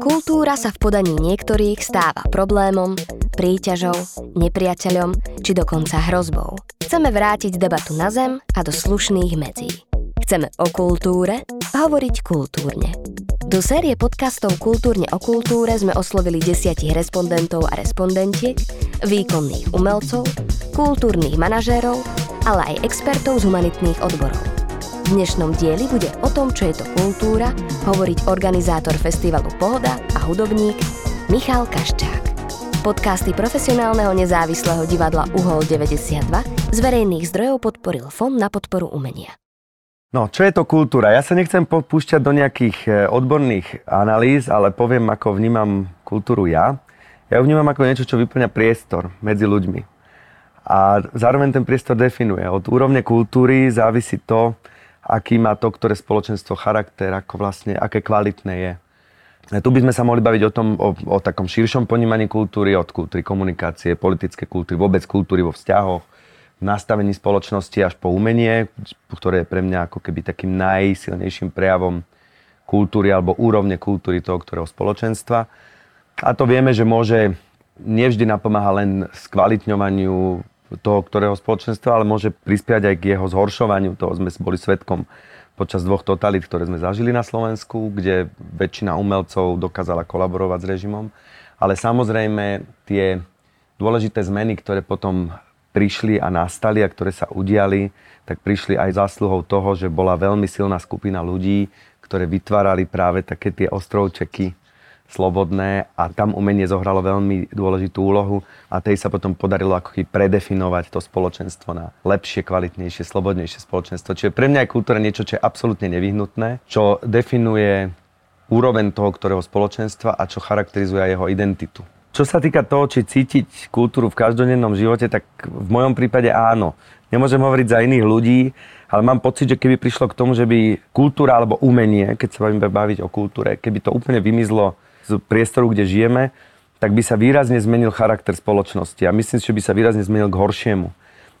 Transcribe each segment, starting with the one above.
Kultúra sa v podaní niektorých stáva problémom, príťažou, nepriateľom či dokonca hrozbou. Chceme vrátiť debatu na zem a do slušných medzí. Chceme o kultúre hovoriť kultúrne. Do série podcastov Kultúrne o kultúre sme oslovili 10 respondentov a respondentiek, výkonných umelcov, kultúrnych manažérov, ale aj expertov z humanitných odborov. V dnešnom dieli bude o tom, čo je to kultúra, hovoriť organizátor festivalu Pohoda a hudobník Michal Kaščák. Podcasty profesionálneho nezávislého divadla Uhol 92 z verejných zdrojov podporil Fond na podporu umenia. No, čo je to kultúra? Ja sa nechcem popúšťať do nejakých odborných analýz, ale poviem, ako vnímam kultúru ja. Ja ju vnímam ako niečo, čo vyplňa priestor medzi ľuďmi. A zároveň ten priestor definuje. Od úrovne kultúry závisí to, aký má to, ktoré spoločenstvo charakter, ako vlastne, aké kvalitné je. A tu by sme sa mohli baviť o tom, o takom širšom ponímaní kultúry, od kultúry komunikácie, politické kultúry, vôbec kultúry vo vzťahoch, nastavení spoločnosti až po umenie, ktoré je pre mňa ako keby takým najsilnejším prejavom kultúry alebo úrovne kultúry toho, ktorého spoločenstva. A to vieme, že môže nevždy napomáha len skvalitňovaniu toho, ktorého spoločenstva, ale môže prispiať aj k jeho zhoršovaniu. Toho sme boli svedkom počas 2 totalít, ktoré sme zažili na Slovensku, kde väčšina umelcov dokázala kolaborovať s režimom. Ale samozrejme tie dôležité zmeny, ktoré potom prišli a nastali a ktoré sa udiali, tak prišli aj zásluhou toho, že bola veľmi silná skupina ľudí, ktoré vytvárali práve také tie ostrovčeky slobodné a tam umenie zohralo veľmi dôležitú úlohu a tej sa potom podarilo ako keby predefinovať to spoločenstvo na lepšie, kvalitnejšie, slobodnejšie spoločenstvo. Čiže pre mňa je kultúra niečo, čo je absolútne nevyhnutné, čo definuje úroveň toho, ktorého spoločenstva a čo charakterizuje jeho identitu. Čo sa týka toho, či cítiť kultúru v každodennom živote, tak v mojom prípade áno. Nemôžem hovoriť za iných ľudí, ale mám pocit, že keby prišlo k tomu, že by kultúra alebo umenie, keď sa budeme baviť o kultúre, keby to úplne vymizlo z priestoru, kde žijeme, tak by sa výrazne zmenil charakter spoločnosti a myslím si, že by sa výrazne zmenil k horšiemu.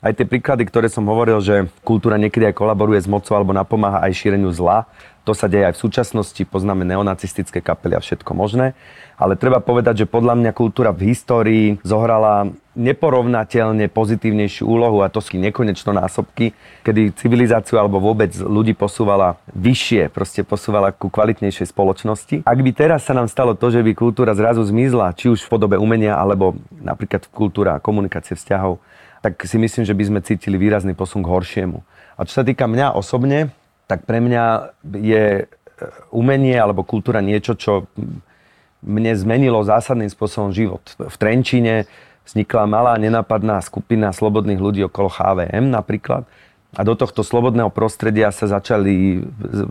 Aj tie príklady, ktoré som hovoril, že kultúra niekedy aj kolaboruje s mocou alebo napomáha aj šíreniu zla, to sa deje aj v súčasnosti, poznáme neonacistické kapely a všetko možné. Ale treba povedať, že podľa mňa kultúra v histórii zohrala neporovnateľne pozitívnejšiu úlohu a to sú nekonečno násobky, kedy civilizáciu alebo vôbec ľudí posúvala vyššie, proste posúvala ku kvalitnejšej spoločnosti. Ak by teraz sa nám stalo to, že by kultúra zrazu zmizla, či už v podobe umenia alebo napríklad kultúra a komunikácie vzťahov, tak si myslím, že by sme cítili výrazný posun k horšiemu. A čo sa týka mňa osobne, tak pre mňa je umenie alebo kultúra niečo, čo mne zmenilo zásadným spôsobom život. V Trenčíne vznikla malá nenápadná skupina slobodných ľudí okolo HVM napríklad. A do tohto slobodného prostredia sa začali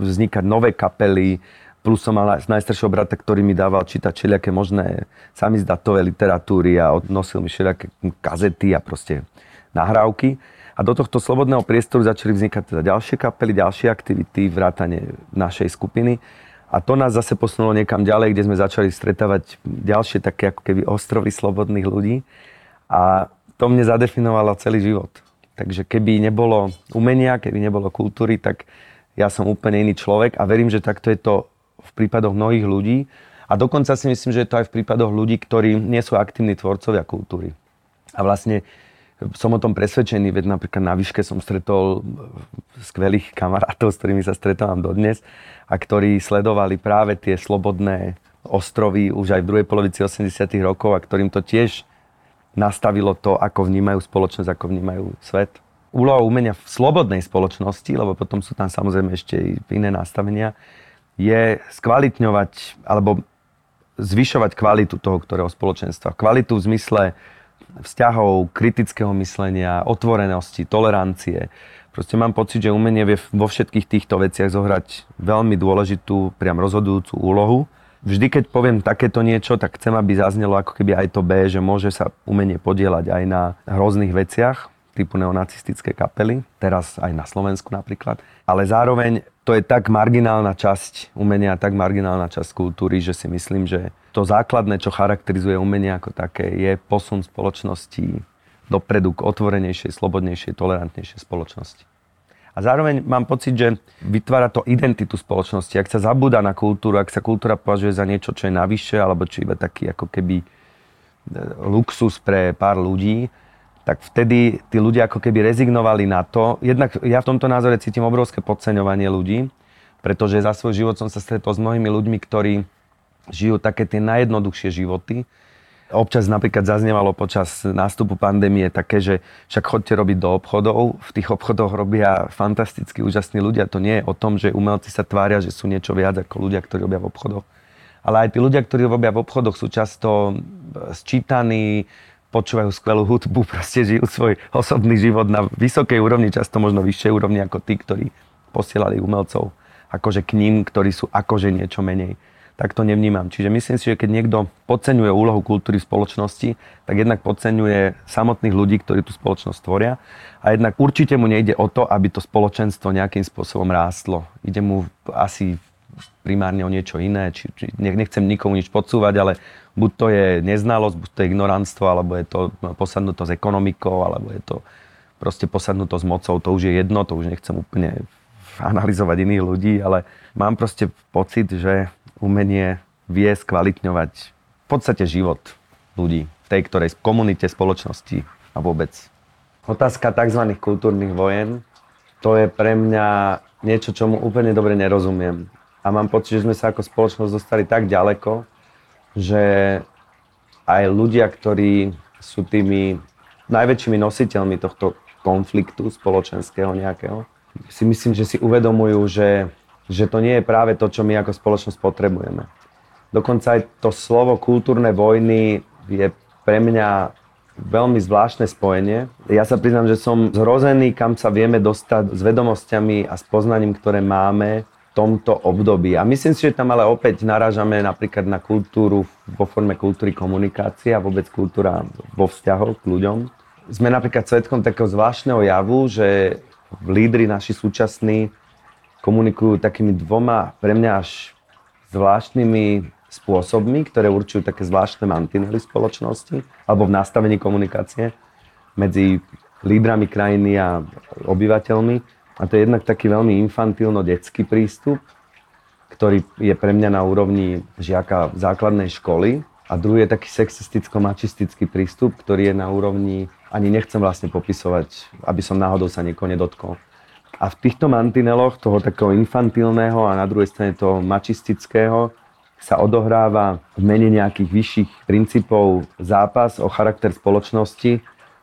vznikať nové kapely. Plus som mal najstaršieho brata, ktorý mi dával čítať všelijaké možné samizdatové literatúry a odnosil mi všelijaké kazety a proste nahrávky. A do tohto slobodného priestoru začali vznikať teda ďalšie kapely, ďalšie aktivity, vrátane našej skupiny. A to nás zase posunulo niekam ďalej, kde sme začali stretávať ďalšie také ako keby ostrovy slobodných ľudí. A to mne zadefinovalo celý život. Takže keby nebolo umenia, keby nebolo kultúry, tak ja som úplne iný človek a verím, že takto je to v prípadoch mnohých ľudí a dokonca si myslím, že je to aj v prípadoch ľudí, ktorí nie sú aktívni tvorcovia kultúry. A vlastne som o tom presvedčený, veď napríklad na Výške som stretol skvelých kamarátov, s ktorými sa stretávam dodnes a ktorí sledovali práve tie slobodné ostrovy už aj v druhej polovici 80. rokov a ktorým to tiež nastavilo to, ako vnímajú spoločnosť, ako vnímajú svet. Úloha umenia v slobodnej spoločnosti, lebo potom sú tam samozrejme ešte iné nastavenia, je skvalitňovať alebo zvyšovať kvalitu toho, ktorého spoločenstva. Kvalitu v zmysle vzťahov, kritického myslenia, otvorenosti, tolerancie. Proste mám pocit, že umenie vie vo všetkých týchto veciach zohrať veľmi dôležitú, priam rozhodujúcu úlohu. Vždy, keď poviem takéto niečo, tak chcem, aby zaznelo ako keby aj to B, že môže sa umenie podieľať aj na hrozných veciach, typu neonacistické kapely, teraz aj na Slovensku napríklad. Ale zároveň to je tak marginálna časť umenia, tak marginálna časť kultúry, že si myslím, že to základné, čo charakterizuje umenie ako také, je posun spoločnosti dopredu k otvorenejšej, slobodnejšej, tolerantnejšej spoločnosti. A zároveň mám pocit, že vytvára to identitu spoločnosti. Ak sa zabúda na kultúru, ak sa kultúra považuje za niečo, čo je navyše, alebo čo iba taký ako keby luxus pre pár ľudí, tak vtedy tí ľudia ako keby rezignovali na to. Jednak ja v tomto názore cítim obrovské podceňovanie ľudí, pretože za svoj život som sa stretol s mnohými ľuďmi, ktorí žijú také tie najjednoduchšie životy. Občas napríklad zaznievalo počas nástupu pandémie také, že však chodte robiť do obchodov. V tých obchodoch robia fantasticky úžasní ľudia. To nie je o tom, že umelci sa tvária, že sú niečo viac ako ľudia, ktorí robia v obchodoch. Ale aj tí ľudia, ktorí robia v obchodoch, sú často sčítaní, počúvajú skvelú hudbu, proste žijú svoj osobný život na vysokej úrovni, často možno vyššej úrovni ako tí, ktorí posielali umelcov akože k ním, ktorí sú akože niečo menej. Tak to nevnímam. Čiže myslím si, že keď niekto podceňuje úlohu kultúry v spoločnosti, tak jednak podceňuje samotných ľudí, ktorí tú spoločnosť tvoria. A jednak určite mu nejde o to, aby to spoločenstvo nejakým spôsobom rástlo. Ide mu asi primárne o niečo iné. Či nechcem nikomu nič podsúvať, ale buď to je neznalosť, buď to je ignoranstvo, alebo je to posadnutosť ekonomikou, alebo je to proste posadnutosť mocou. To už je jedno, to už nechcem úplne analyzovať iných ľudí, ale mám proste pocit, že umenie vie skvalitňovať v podstate život ľudí v tej ktorej komunite, spoločnosti a vôbec. Otázka tzv. Kultúrnych vojen, to je pre mňa niečo, čomu úplne dobre nerozumiem. A mám pocit, že sme sa ako spoločnosť dostali tak ďaleko, že aj ľudia, ktorí sú tými najväčšími nositeľmi tohto konfliktu spoločenského nejakého, si myslím, že si uvedomujú, že to nie je práve to, čo my ako spoločnosť potrebujeme. Dokonca aj to slovo kultúrne vojny je pre mňa veľmi zvláštne spojenie. Ja sa priznám, že som zhrozený, kam sa vieme dostať s vedomosťami a s poznaním, ktoré máme v tomto období. A myslím si, že tam ale opäť narážame napríklad na kultúru vo forme kultúry komunikácie a vôbec kultúra vo vzťahoch k ľuďom. Sme napríklad svedkom takého zvláštneho javu, že lídri naši súčasní komunikujú takými dvoma pre mňa až zvláštnymi spôsobmi, ktoré určujú také zvláštne mantinely spoločnosti alebo v nastavení komunikácie medzi lídrami krajiny a obyvateľmi. A to je jednak taký veľmi infantilno-detský prístup, ktorý je pre mňa na úrovni žiaka základnej školy. A druhý je taký sexisticko-mačistický prístup, ktorý je na úrovni, ani nechcem vlastne popisovať, aby som náhodou sa niekoho nedotkol. A v týchto mantineloch, toho takého infantilného a na druhej strane toho mačistického, sa odohráva v mene nejakých vyšších princípov zápas o charakter spoločnosti,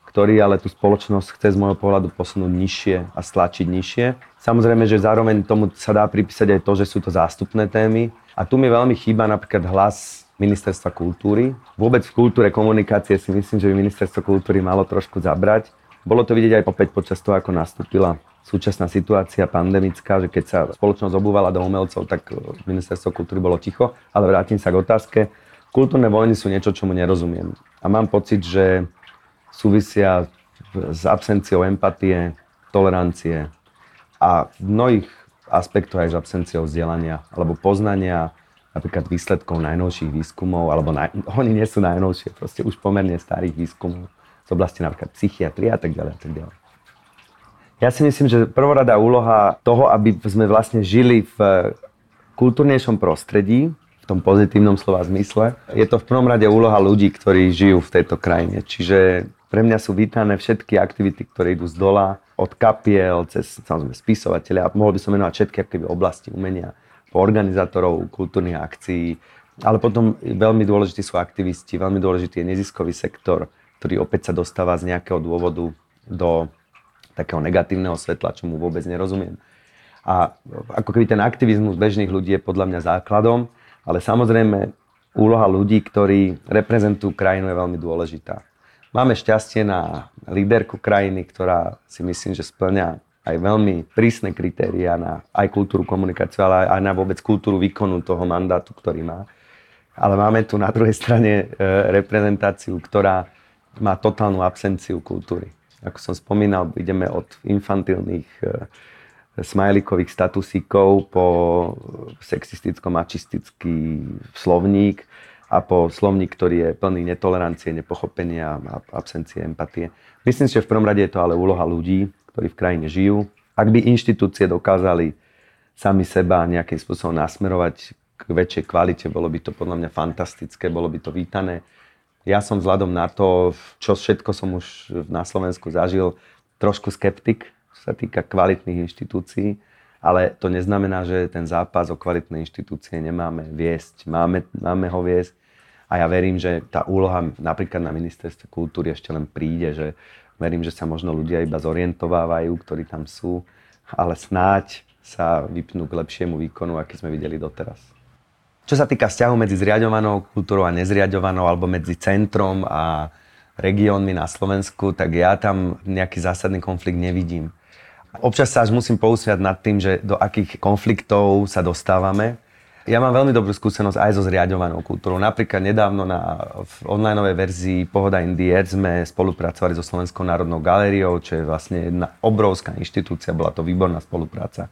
ktorý ale tú spoločnosť chce z môjho pohľadu posunúť nižšie a stlačiť nižšie. Samozrejme, že zároveň tomu sa dá pripísať aj to, že sú to zástupné témy. A tu mi veľmi chýba napríklad hlas Ministerstva kultúry. Vôbec v kultúre komunikácie si myslím, že by Ministerstvo kultúry malo trošku zabrať. Bolo to vidieť aj opäť počas toho, ako nastúpila súčasná situácia pandemická, že keď sa spoločnosť obúvala do umelcov, tak Ministerstvo kultúry bolo ticho. Ale vrátim sa k otázke. Kultúrne vojny sú niečo, čomu nerozumiem. A mám pocit, že súvisia s absenciou empatie, tolerancie a v mnohých aspektoch aj s absenciou vzdelania alebo poznania napríklad výsledkov najnovších výskumov, alebo oni nie sú najnovšie, proste už pomerne starých výskumov z oblasti napríklad psychiatrie a tak ďalej a tak ďalej. Ja si myslím, že prvoradá úloha toho, aby sme vlastne žili v kultúrnejšom prostredí, v tom pozitívnom slova zmysle, je to v prvom rade úloha ľudí, ktorí žijú v tejto krajine. Čiže pre mňa sú vítané všetky aktivity, ktoré idú z dola, od kapiel, cez samozrejme spisovateľa, a mohol by som menovať všetky aké oblasti umenia, po organizátorov kultúrnych akcií, ale potom veľmi dôležití sú aktivisti, veľmi dôležitý je neziskový sektor, ktorý opäť sa dostáva z nejakého dôvodu do takého negatívneho svetla, čo mu vôbec nerozumiem. A ako keby ten aktivizmus bežných ľudí je podľa mňa základom, ale samozrejme úloha ľudí, ktorí reprezentujú krajinu, je veľmi dôležitá. Máme šťastie na líderku krajiny, ktorá si myslím, že spĺňa aj veľmi prísne kritériá na aj kultúru komunikáciu, ale aj na vôbec kultúru výkonu toho mandátu, ktorý má. Ale máme tu na druhej strane reprezentáciu, ktorá má totálnu absenciu kultúry. Ako som spomínal, ideme od infantilných smajlikových statusíkov po sexisticko-mačistický slovník a po slovník, ktorý je plný netolerancie, nepochopenia a absencie empatie. Myslím si, že v prvom rade je to ale úloha ľudí, ktorí v krajine žijú, Ak by inštitúcie dokázali sami seba nejakým spôsobom nasmerovať k väčšej kvalite, bolo by to podľa mňa fantastické, bolo by to vítané. Ja som vzhľadom na to, čo všetko som už na Slovensku zažil, trošku skeptik, čo sa týka kvalitných inštitúcií, ale to neznamená, že ten zápas o kvalitné inštitúcie nemáme viesť. Máme ho viesť a ja verím, že tá úloha napríklad na ministerstve kultúry ešte len príde, že verím, že sa možno ľudia iba zorientovávajú, ktorí tam sú, ale snáď sa vypnú k lepšiemu výkonu, aký sme videli doteraz. Čo sa týka vzťahu medzi zriaďovanou kultúrou a nezriaďovanou, alebo medzi centrom a regiónmi na Slovensku, tak ja tam nejaký zásadný konflikt nevidím. Občas sa až musím pousmiať nad tým, že do akých konfliktov sa dostávame. Ja mám veľmi dobrú skúsenosť aj so zriaďovanou kultúrou. Napríklad nedávno v onlineovej verzii Pohoda in the Air sme spolupracovali so Slovenskou národnou galériou, čo je vlastne jedna obrovská inštitúcia, bola to výborná spolupráca.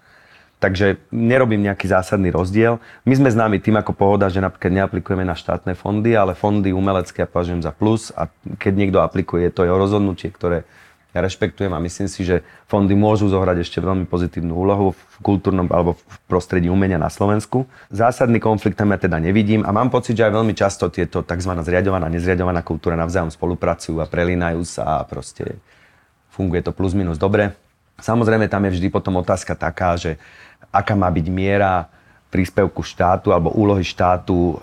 Takže nerobím nejaký zásadný rozdiel. My sme známi tým ako Pohoda, že napríklad neaplikujeme na štátne fondy, ale fondy umelecké ja považujem za plus a keď niekto aplikuje, to jeho rozhodnutie, ktoré ja rešpektujem a myslím si, že fondy môžu zohrať ešte veľmi pozitívnu úlohu v kultúrnom alebo v prostredí umenia na Slovensku. Zásadný konflikt tam ja teda nevidím a mám pocit, že aj veľmi často tieto tzv. Zriaďovaná a nezriaďovaná kultúra navzájom spolupracujú a prelínajú sa a proste funguje to plus minus dobre. Samozrejme, tam je vždy potom otázka taká, že aká má byť miera príspevku štátu alebo úlohy štátu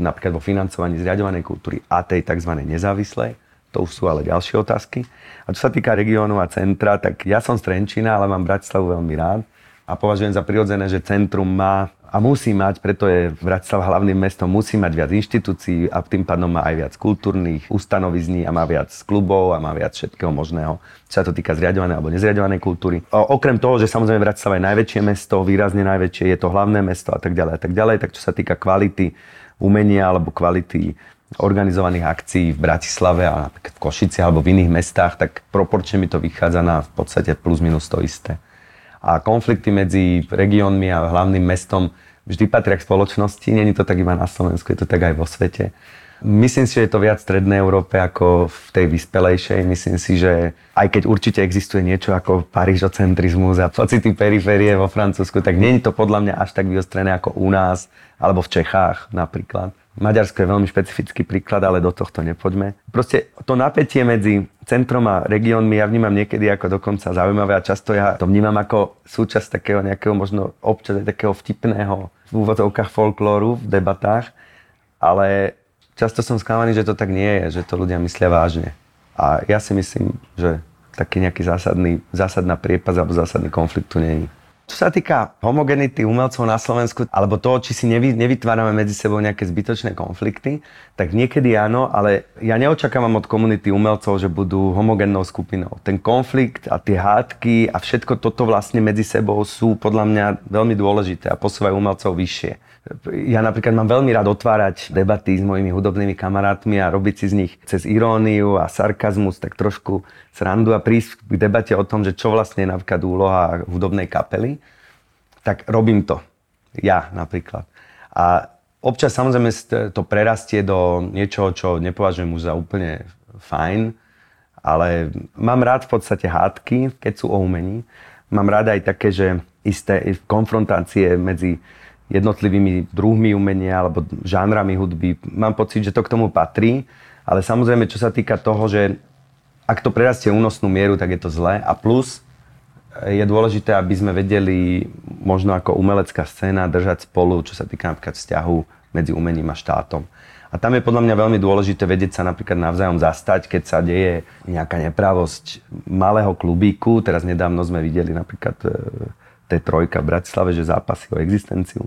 napríklad vo financovaní zriaďovanej kultúry a tej tzv. Nezávislej. To už sú ale ďalšie otázky. A čo sa týka regiónu a centra, tak ja som z Trenčína, ale mám Bratislavu veľmi rád a považujem za prirodzené, že centrum má a musí mať, preto je Bratislava hlavným mestom, musí mať viac inštitúcií a tým pádom má aj viac kultúrnych ustanovizní a má viac klubov a má viac všetkého možného, čo sa to týka zriaďovanej alebo nezriaďovanej kultúry. Okrem toho, že samozrejme Bratislava je najväčšie mesto, výrazne najväčšie, je to hlavné mesto a tak ďalej, tak čo sa týka kvality umenia alebo kvality organizovaných akcií v Bratislave a napríklad v Košici alebo v iných mestách, tak proporčne mi to vychádza na v podstate plus minus to isté. A konflikty medzi regiónmi a hlavným mestom vždy patria k spoločnosti. Není to tak iba na Slovensku, je to tak aj vo svete. Myslím si, že je to viac v Strednej Európe ako v tej vyspelejšej. Myslím si, že aj keď určite existuje niečo ako parížocentrizmus a pocity periférie vo Francúzsku, tak není to podľa mňa až tak vyostrené ako u nás alebo v Čechách napríklad. Maďarsko je veľmi špecifický príklad, ale do tohto nepoďme. Proste to napätie medzi centrom a regiónmi ja vnímam niekedy ako dokonca zaujímavé a často ja to vnímam ako súčasť takého nejakého možno občas takého vtipného v úvodzovkách folklóru v debatách, ale často som sklamaný, že to tak nie je, že to ľudia myslia vážne. A ja si myslím, že taký nejaký zásadná priepas alebo zásadný konflikt tu nie je. Čo sa týka homogenity umelcov na Slovensku, alebo toho, či si nevytvárame medzi sebou nejaké zbytočné konflikty, tak niekedy áno, ale ja neočakávam od komunity umelcov, že budú homogénnou skupinou. Ten konflikt a tie hádky a všetko toto vlastne medzi sebou sú podľa mňa veľmi dôležité a posúvajú umelcov vyššie. Ja napríklad mám veľmi rád otvárať debaty s mojimi hudobnými kamarátmi a robiť si z nich cez iróniu a sarkazmus tak trošku srandu a prísť k debate o tom, že čo vlastne je napríklad úloha hudobnej kapely. Tak robím to. Ja napríklad. A občas samozrejme to prerastie do niečoho, čo nepovažujem už za úplne fajn, ale mám rád v podstate hádky, keď sú o umení. Mám rád aj také, že isté konfrontácie medzi jednotlivými druhmi umenia alebo žánrami hudby. Mám pocit, že to k tomu patrí, ale samozrejme, čo sa týka toho, že ak to prerastie únosnú mieru, tak je to zlé. A plus je dôležité, aby sme vedeli možno ako umelecká scéna držať spolu, čo sa týka napríklad vzťahu medzi umením a štátom. A tam je podľa mňa veľmi dôležité vedieť sa napríklad navzájom zastať, keď sa deje nejaká nepravosť malého klubíku. Teraz nedávno sme videli napríklad T3 v Bratislave, že zápasí o existenciu.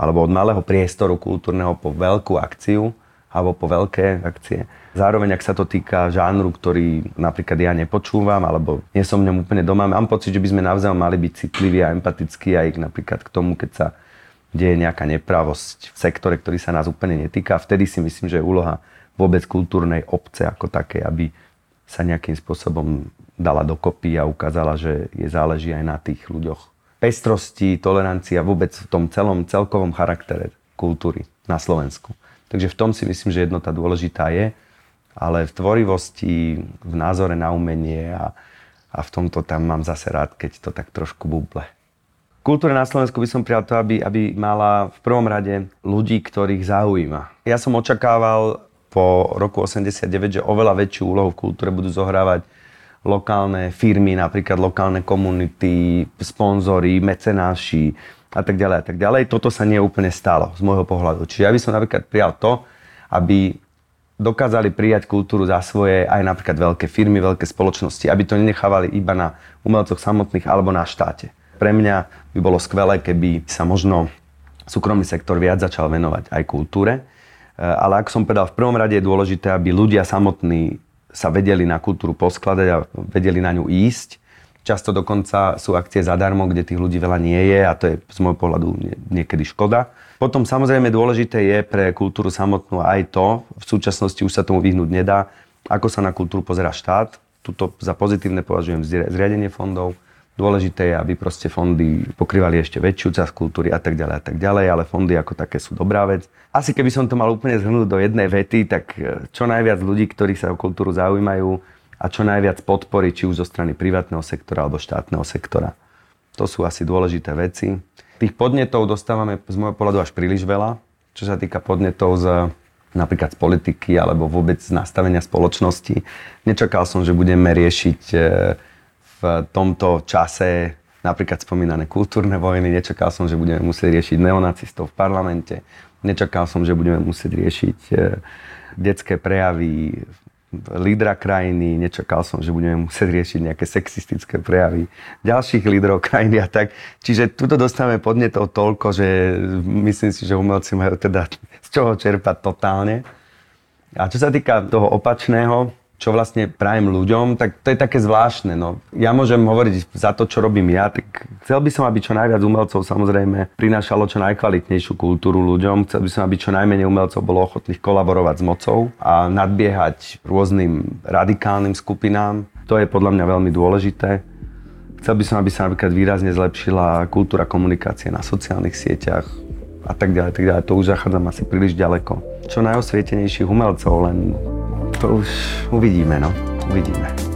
Alebo od malého priestoru kultúrneho po veľkú akciu alebo po veľké akcie. Zároveň, ak sa to týka žánru, ktorý napríklad ja nepočúvam, alebo nie som v ňom úplne doma, mám pocit, že by sme navzájom mali byť citliví a empatickí aj napríklad k tomu, keď sa deje nejaká nepravosť v sektore, ktorý sa nás úplne netýka. Vtedy si myslím, že je úloha vôbec kultúrnej obce ako také, aby sa nejakým spôsobom dala dokopy a ukázala, že jej záleží aj na tých ľuďoch. Pestrosti, tolerancia vôbec v tom celkovom charaktere kultúry na Slovensku. Takže v tom si myslím, že jednota dôležitá je, ale v tvorivosti, v názore na umenie a a v tomto tam mám zase rád, keď to tak trošku buble. Kultúra na Slovensku by som prijal to, aby mala v prvom rade ľudí, ktorých zaujíma. Ja som očakával po roku 89, že oveľa väčšiu úlohu v kultúre budú zohrávať lokálne firmy, napríklad lokálne komunity, sponzori, mecenáši a tak ďalej a tak ďalej. Toto sa nie úplne stalo z môjho pohľadu. Čiže ja by som napríklad prijal to, aby dokázali prijať kultúru za svoje aj napríklad veľké firmy, veľké spoločnosti, aby to nenechávali iba na umelcoch samotných alebo na štáte. Pre mňa by bolo skvelé, keby sa možno súkromný sektor viac začal venovať aj kultúre. Ale ako som povedal, v prvom rade je dôležité, aby ľudia samotní sa vedeli na kultúru poskladať a vedeli na ňu ísť. Často dokonca sú akcie zadarmo, kde tých ľudí veľa nie je a to je z môjho pohľadu niekedy škoda. Potom samozrejme dôležité je pre kultúru samotnú aj to, v súčasnosti už sa tomu vyhnúť nedá, ako sa na kultúru pozerá štát. Tuto za pozitívne považujem zriadenie fondov. Dôležité je, aby proste fondy pokrývali ešte väčšiu časť kultúry a tak ďalej, ale fondy ako také sú dobrá vec. Asi keby som to mal úplne zhrnúť do jednej vety, tak čo najviac ľudí, ktorí sa o kultúru zaujímajú a čo najviac podpory, či už zo strany privátneho sektora alebo štátneho sektora. To sú asi dôležité veci. Tých podnetov dostávame z môjho pohľadu až príliš veľa, čo sa týka podnetov z napríklad z politiky alebo vôbec z nastavenia spoločnosti. Nečakal som, že budeme riešiť v tomto čase napríklad spomínané kultúrne vojny. Nečakal som, že budeme musieť riešiť neonacistov v parlamente. Nečakal som, že budeme musieť riešiť detské prejavy lídra krajiny. Nečakal som, že budeme musieť riešiť nejaké sexistické prejavy ďalších lídrov krajiny a tak. Čiže tuto dostávame podnetov toľko, že myslím si, že umelci majú teda z čoho čerpať totálne. A čo sa týka toho opačného, čo vlastne prajem ľuďom, tak to je také zvláštne. No. Ja môžem hovoriť za to, čo robím ja, tak chcel by som, aby čo najviac umelcov samozrejme prinášalo čo najkvalitnejšiu kultúru ľuďom. Chcel by som, aby čo najmenej umelcov bolo ochotných kolaborovať s mocou a nadbiehať rôznym radikálnym skupinám. To je podľa mňa veľmi dôležité. Chcel by som, aby sa napríklad výrazne zlepšila kultúra komunikácie na sociálnych sieťach a tak ďalej, tak ďalej. To už zachádzam asi príliš ďaleko. Čo najosvietenejších umelcov, len to už uvidíme, no. Uvidíme.